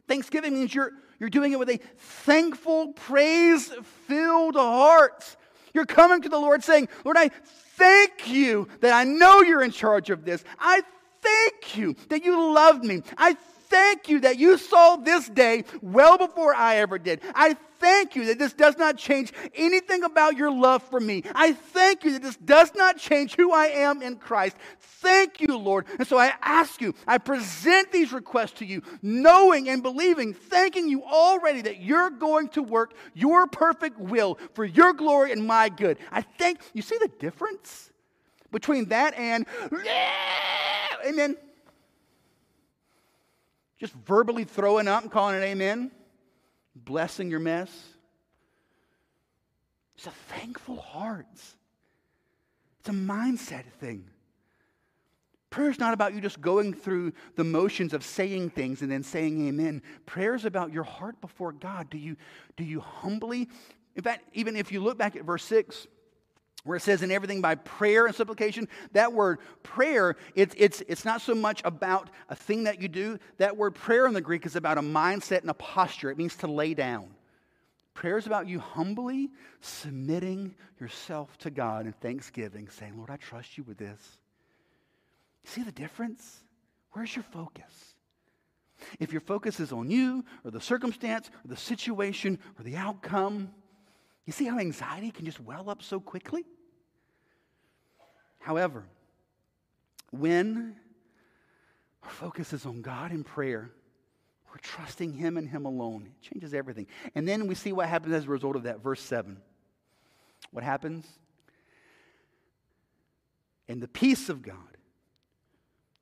Thanksgiving means you're, you're doing it with a thankful, praise-filled heart. You're coming to the Lord saying, Lord, I thank you that I know you're in charge of this. I thank you that you loved me. I thank you that you saw this day well before I ever did. I thank you that this does not change anything about your love for me. I thank you that this does not change who I am in Christ. Thank you, Lord. And so I ask you, I present these requests to you, knowing and believing, thanking you already that you're going to work your perfect will for your glory and my good. I thank you. See the difference between that and, yeah, amen. Just verbally throwing up and calling it amen. Blessing your mess. It's a thankful heart. It's a mindset thing. Prayer is not about you just going through the motions of saying things and then saying amen. Prayer is about your heart before God. Do you, do you humbly? In fact, even if you look back at verse six, where it says in everything by prayer and supplication, that word prayer, it's, it's, it's not so much about a thing that you do. That word prayer in the Greek is about a mindset and a posture. It means to lay down. Prayer is about you humbly submitting yourself to God in thanksgiving, saying, Lord, I trust you with this. See the difference? Where's your focus? If your focus is on you or the circumstance or the situation or the outcome, you see how anxiety can just well up so quickly? However, when our focus is on God in prayer, we're trusting Him and Him alone. It changes everything. And then we see what happens as a result of that. Verse seven. What happens? And the peace of God,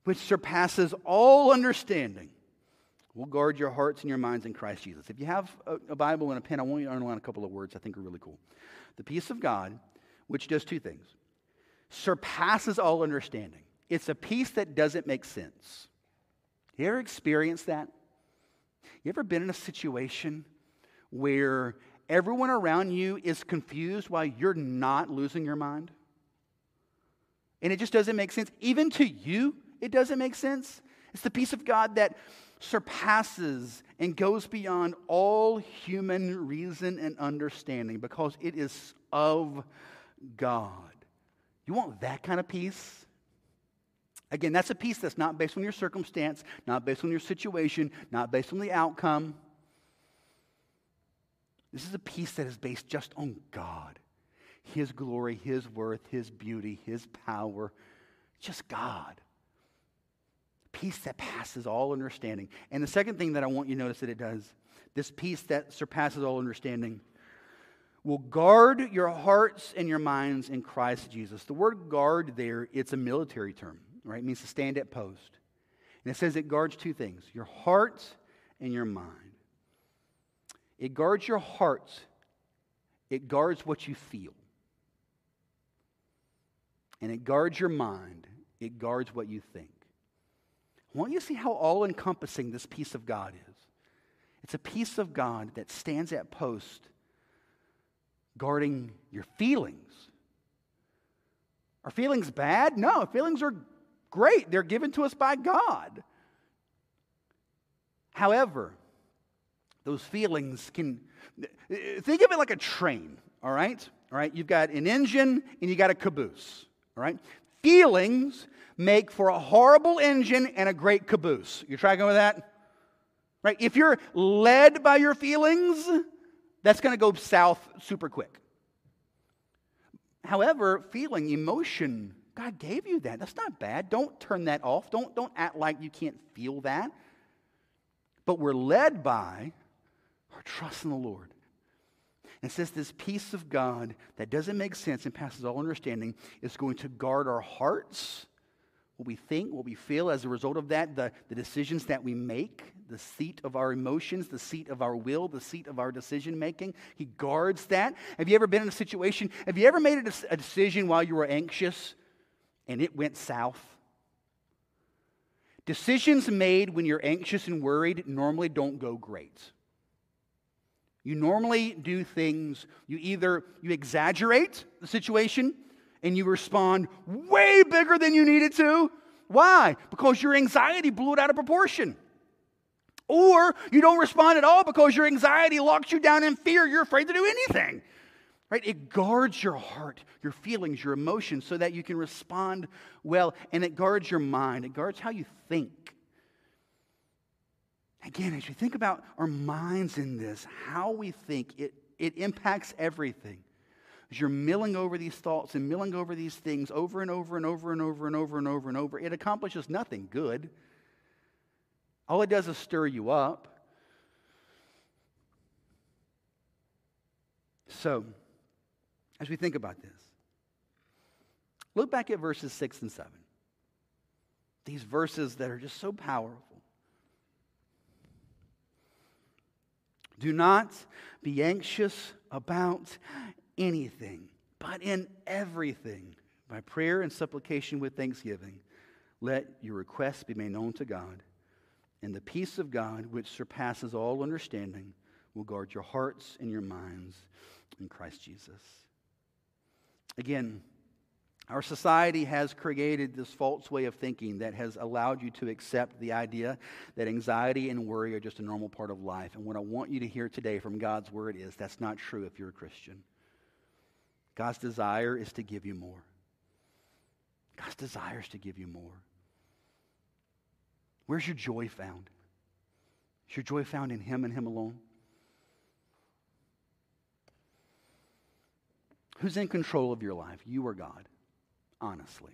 which surpasses all understanding, we'll guard your hearts and your minds in Christ Jesus. If you have a, a Bible and a pen, I want you to underline a couple of words I think are really cool. The peace of God, which does two things. Surpasses all understanding. It's a peace that doesn't make sense. You ever experienced that? You ever been in a situation where everyone around you is confused while you're not losing your mind? And it just doesn't make sense. Even to you, it doesn't make sense. It's the peace of God that surpasses and goes beyond all human reason and understanding because it is of God. You want that kind of peace? Again, that's a peace that's not based on your circumstance, not based on your situation, not based on the outcome. This is a peace that is based just on God. His glory, His worth, His beauty, His power. Just God. Peace that passes all understanding. And the second thing that I want you to notice that it does, this peace that surpasses all understanding, will guard your hearts and your minds in Christ Jesus. The word guard there, it's a military term, right? It means to stand at post. And it says it guards two things, your hearts and your mind. It guards your hearts. It guards what you feel. And it guards your mind. It guards what you think. I want you to see how all-encompassing this peace of God is. It's a peace of God that stands at post, guarding your feelings. Are feelings bad? No, feelings are great. They're given to us by God. However, those feelings can, think of it like a train, all right? All right, you've got an engine and you got a caboose, all right? Feelings make for a horrible engine and a great caboose. You're tracking with that? Right? If you're led by your feelings, that's going to go south super quick. However, feeling, emotion, God gave you that. That's not bad. Don't turn that off. Don't, don't act like you can't feel that. But we're led by our trust in the Lord. And it says this peace of God that doesn't make sense and passes all understanding is going to guard our hearts, what we think, what we feel. As a result of that, the, the decisions that we make, the seat of our emotions, the seat of our will, the seat of our decision-making, He guards that. Have you ever been in a situation, have you ever made a, de- a decision while you were anxious and it went south? Decisions made when you're anxious and worried normally don't go great. You normally do things, you either you exaggerate the situation and you respond way bigger than you needed to. Why? Because your anxiety blew it out of proportion. Or you don't respond at all because your anxiety locks you down in fear. You're afraid to do anything. Right? It guards your heart, your feelings, your emotions so that you can respond well. And it guards your mind. It guards how you think. Again, as we think about our minds in this, how we think, it, it impacts everything. As you're milling over these thoughts and milling over these things over and over and over and over and over and over and over, it accomplishes nothing good. All it does is stir you up. So, as we think about this, look back at verses six and seven. These verses that are just so powerful. Do not be anxious about anything, but in everything, by prayer and supplication with thanksgiving, let your requests be made known to God, and the peace of God, which surpasses all understanding, will guard your hearts and your minds in Christ Jesus. Again, our society has created this false way of thinking that has allowed you to accept the idea that anxiety and worry are just a normal part of life. And what I want you to hear today from God's word is that's not true if you're a Christian. God's desire is to give you more. God's desire is to give you more. Where's your joy found? Is your joy found in Him and Him alone? Who's in control of your life? You or God? Honestly.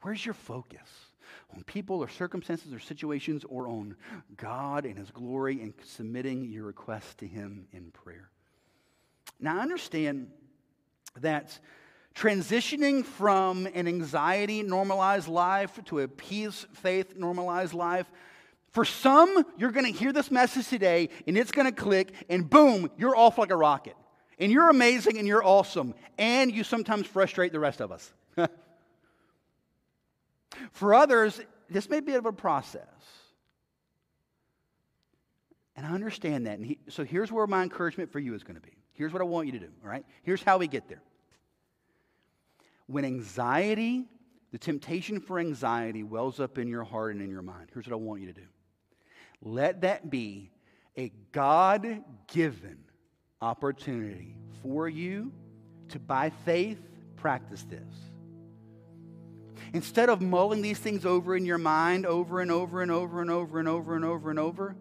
Where's your focus? On people or circumstances or situations, or on God and His glory, and submitting your request to Him in prayer? Now, I understand that transitioning from an anxiety-normalized life to a peace, faith-normalized life, for some, you're going to hear this message today, and it's going to click, and boom, you're off like a rocket. And you're amazing, and you're awesome, and you sometimes frustrate the rest of us. For others, this may be a bit of a process. And I understand that. And he, so here's where my encouragement for you is going to be. Here's what I want you to do, all right? Here's how we get there. When anxiety, the temptation for anxiety wells up in your heart and in your mind, here's what I want you to do. Let that be a God-given opportunity for you to, by faith, practice this. Instead of mulling these things over in your mind over and over and over and over and over and over and over,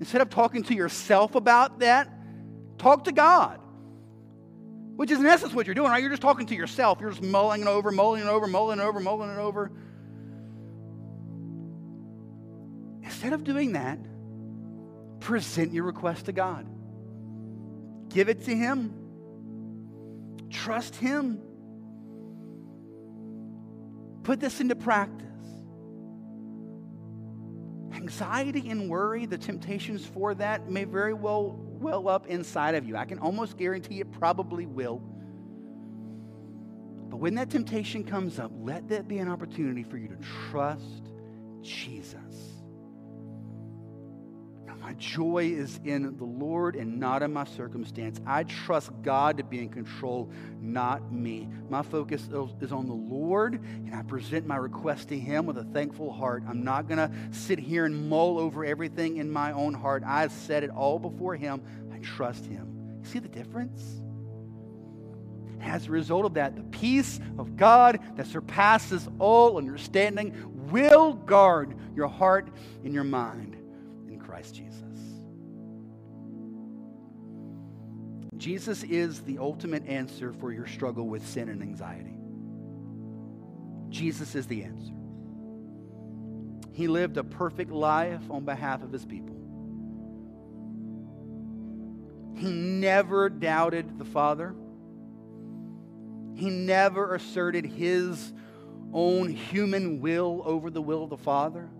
instead of talking to yourself about that, Talk to God, which is in essence what you're doing, right? You're just talking to yourself. You're just mulling it over, mulling it over, mulling it over, mulling it over. Instead of doing that, present your request to God. Give it to Him. Trust Him. Put this into practice. Anxiety and worry, the temptations for that may very well well up inside of you. I can almost guarantee it probably will. But when that temptation comes up, let that be an opportunity for you to trust Jesus. My joy is in the Lord and not in my circumstance. I trust God to be in control, not me. My focus is on the Lord, and I present my request to Him with a thankful heart. I'm not going to sit here and mull over everything in my own heart. I've said it all before Him. I trust Him. You see the difference? As a result of that, the peace of God that surpasses all understanding will guard your heart and your mind. Christ Jesus. Jesus is the ultimate answer for your struggle with sin and anxiety. Jesus is the answer. He lived a perfect life on behalf of His people. He never doubted the Father. He never asserted His own human will over the will of the Father.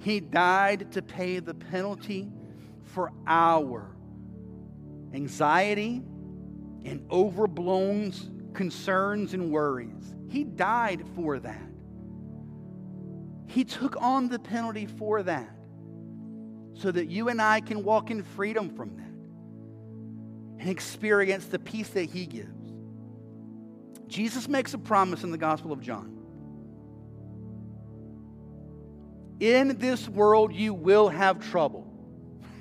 He died to pay the penalty for our anxiety and overblown concerns and worries. He died for that. He took on the penalty for that so that you and I can walk in freedom from that and experience the peace that He gives. Jesus makes a promise in the Gospel of John. In this world, you will have trouble.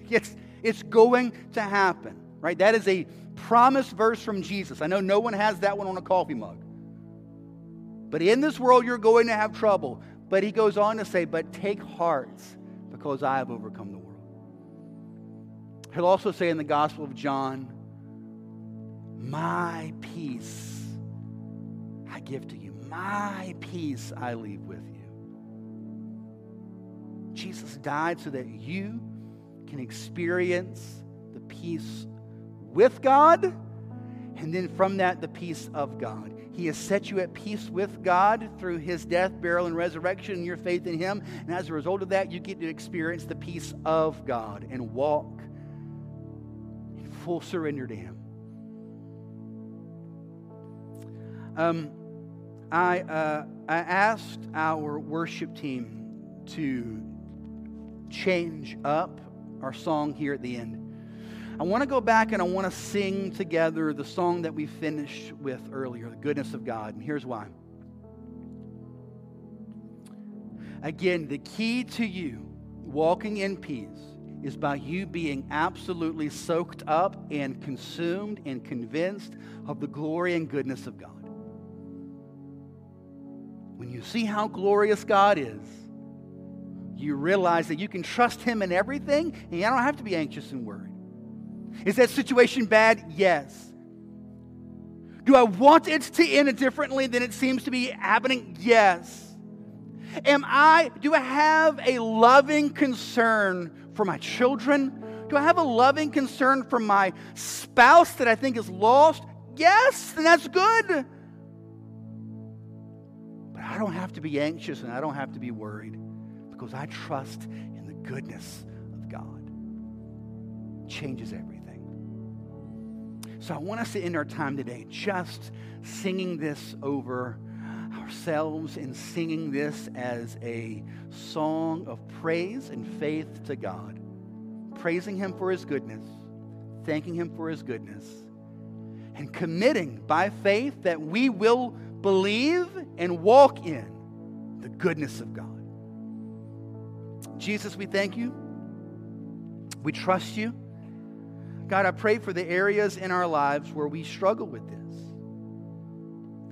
It's, it's going to happen, right? That is a promise verse from Jesus. I know no one has that one on a coffee mug. But in this world, you're going to have trouble. But He goes on to say, but take heart, because I have overcome the world. He'll also say in the Gospel of John, my peace I give to you. My peace I leave with you. Jesus died so that you can experience the peace with God, and then from that, the peace of God. He has set you at peace with God through His death, burial, and resurrection, and your faith in Him. And as a result of that, you get to experience the peace of God and walk in full surrender to Him. Um, I, uh, I asked our worship team to change up our song here at the end. I want to go back and I want to sing together the song that we finished with earlier, The Goodness of God, and here's why. Again, the key to you walking in peace is by you being absolutely soaked up and consumed and convinced of the glory and goodness of God. When you see how glorious God is, you realize that you can trust Him in everything, and you don't have to be anxious and worried. Is that situation bad? Yes. Do I want it to end differently than it seems to be happening? Yes. Am I, do I have a loving concern for my children? Do I have a loving concern for my spouse that I think is lost? Yes, then that's good. But I don't have to be anxious and I don't have to be worried. Because I trust in the goodness of God. It changes everything. So I want us to end our time today just singing this over ourselves and singing this as a song of praise and faith to God. Praising Him for His goodness, thanking Him for His goodness, and committing by faith that we will believe and walk in the goodness of God. Jesus, we thank You. We trust You. God, I pray for the areas in our lives where we struggle with this.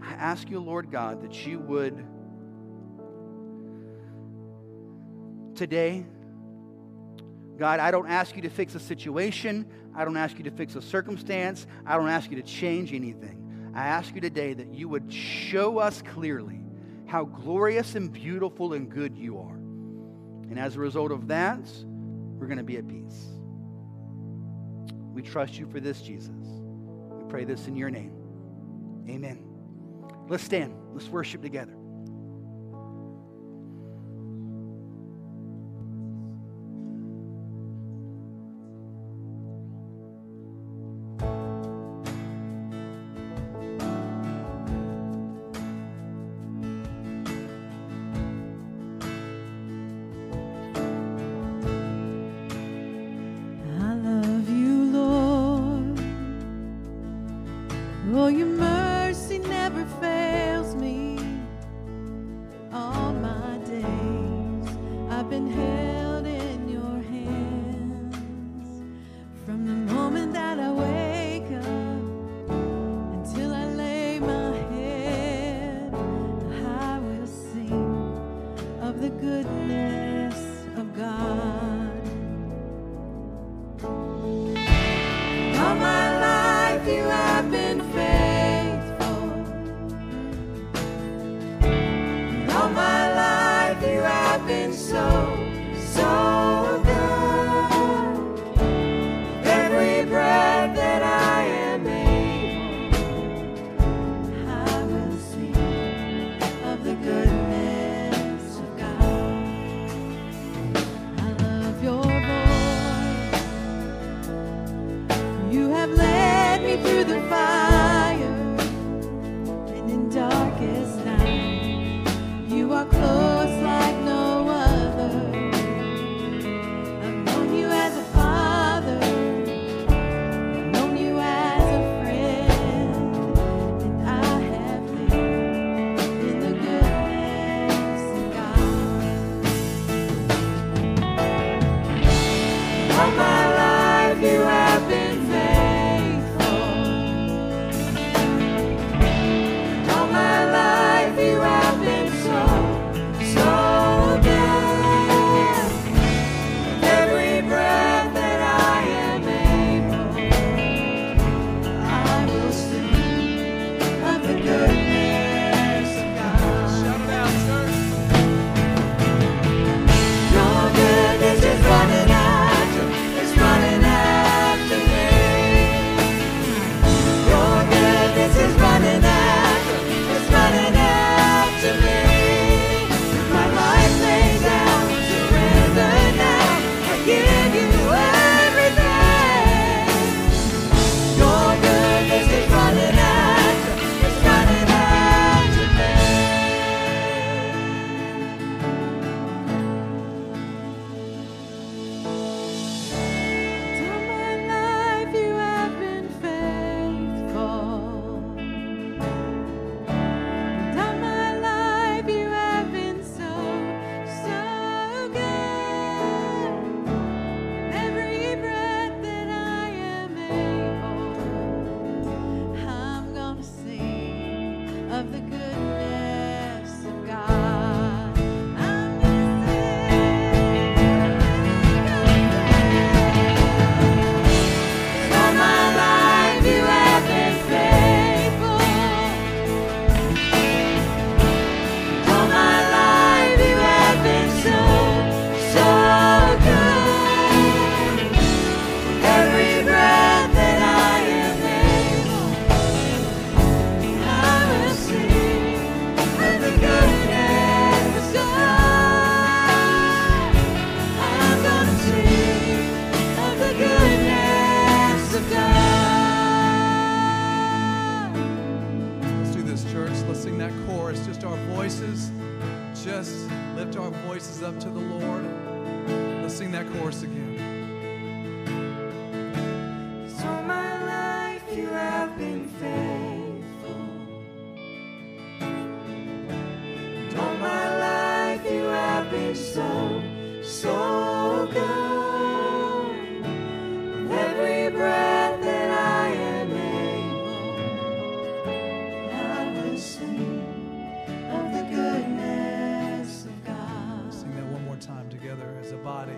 I ask You, Lord God, that You would today God, I don't ask you to fix a situation. I don't ask you to fix a circumstance. I don't ask you to change anything. I ask you today that you would show us clearly how glorious and beautiful and good you are. And as a result of that, we're going to be at peace. We trust you for this, Jesus. We pray this in your name. Amen. Let's stand. Let's worship together. Together as a body.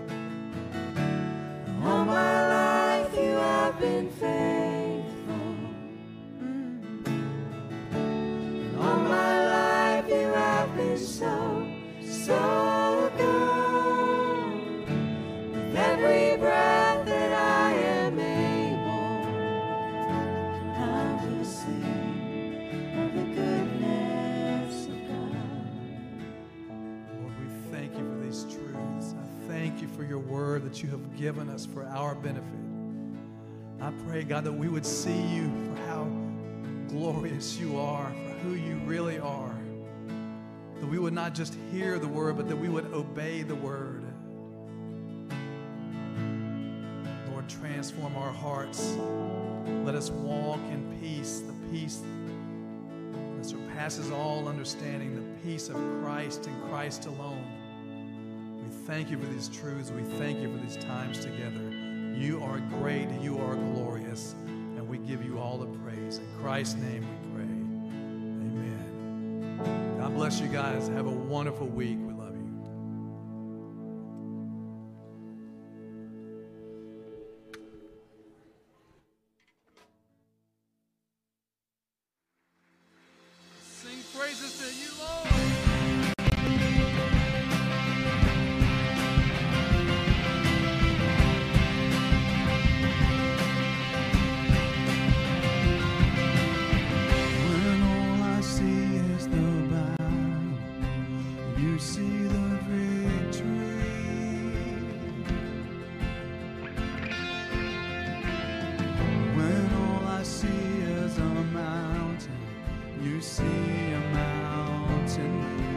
so, so good. With every breath that I am able, I will sing of the goodness of God. Lord, we thank you for these truths. I thank you for your word that you have given us for our benefit. I pray, God, that we would see you for how glorious you are, for who you really are. That we would not just hear the word, but that we would obey the word. Lord, transform our hearts. Let us walk in peace, the peace that surpasses all understanding, the peace of Christ and Christ alone. We thank you for these truths. We thank you for these times together. You are great. You are glorious. And we give you all the praise. In Christ's name we pray. Amen. God bless you guys. Have a wonderful week. We love you. Sing praises to you, Lord. See a mountain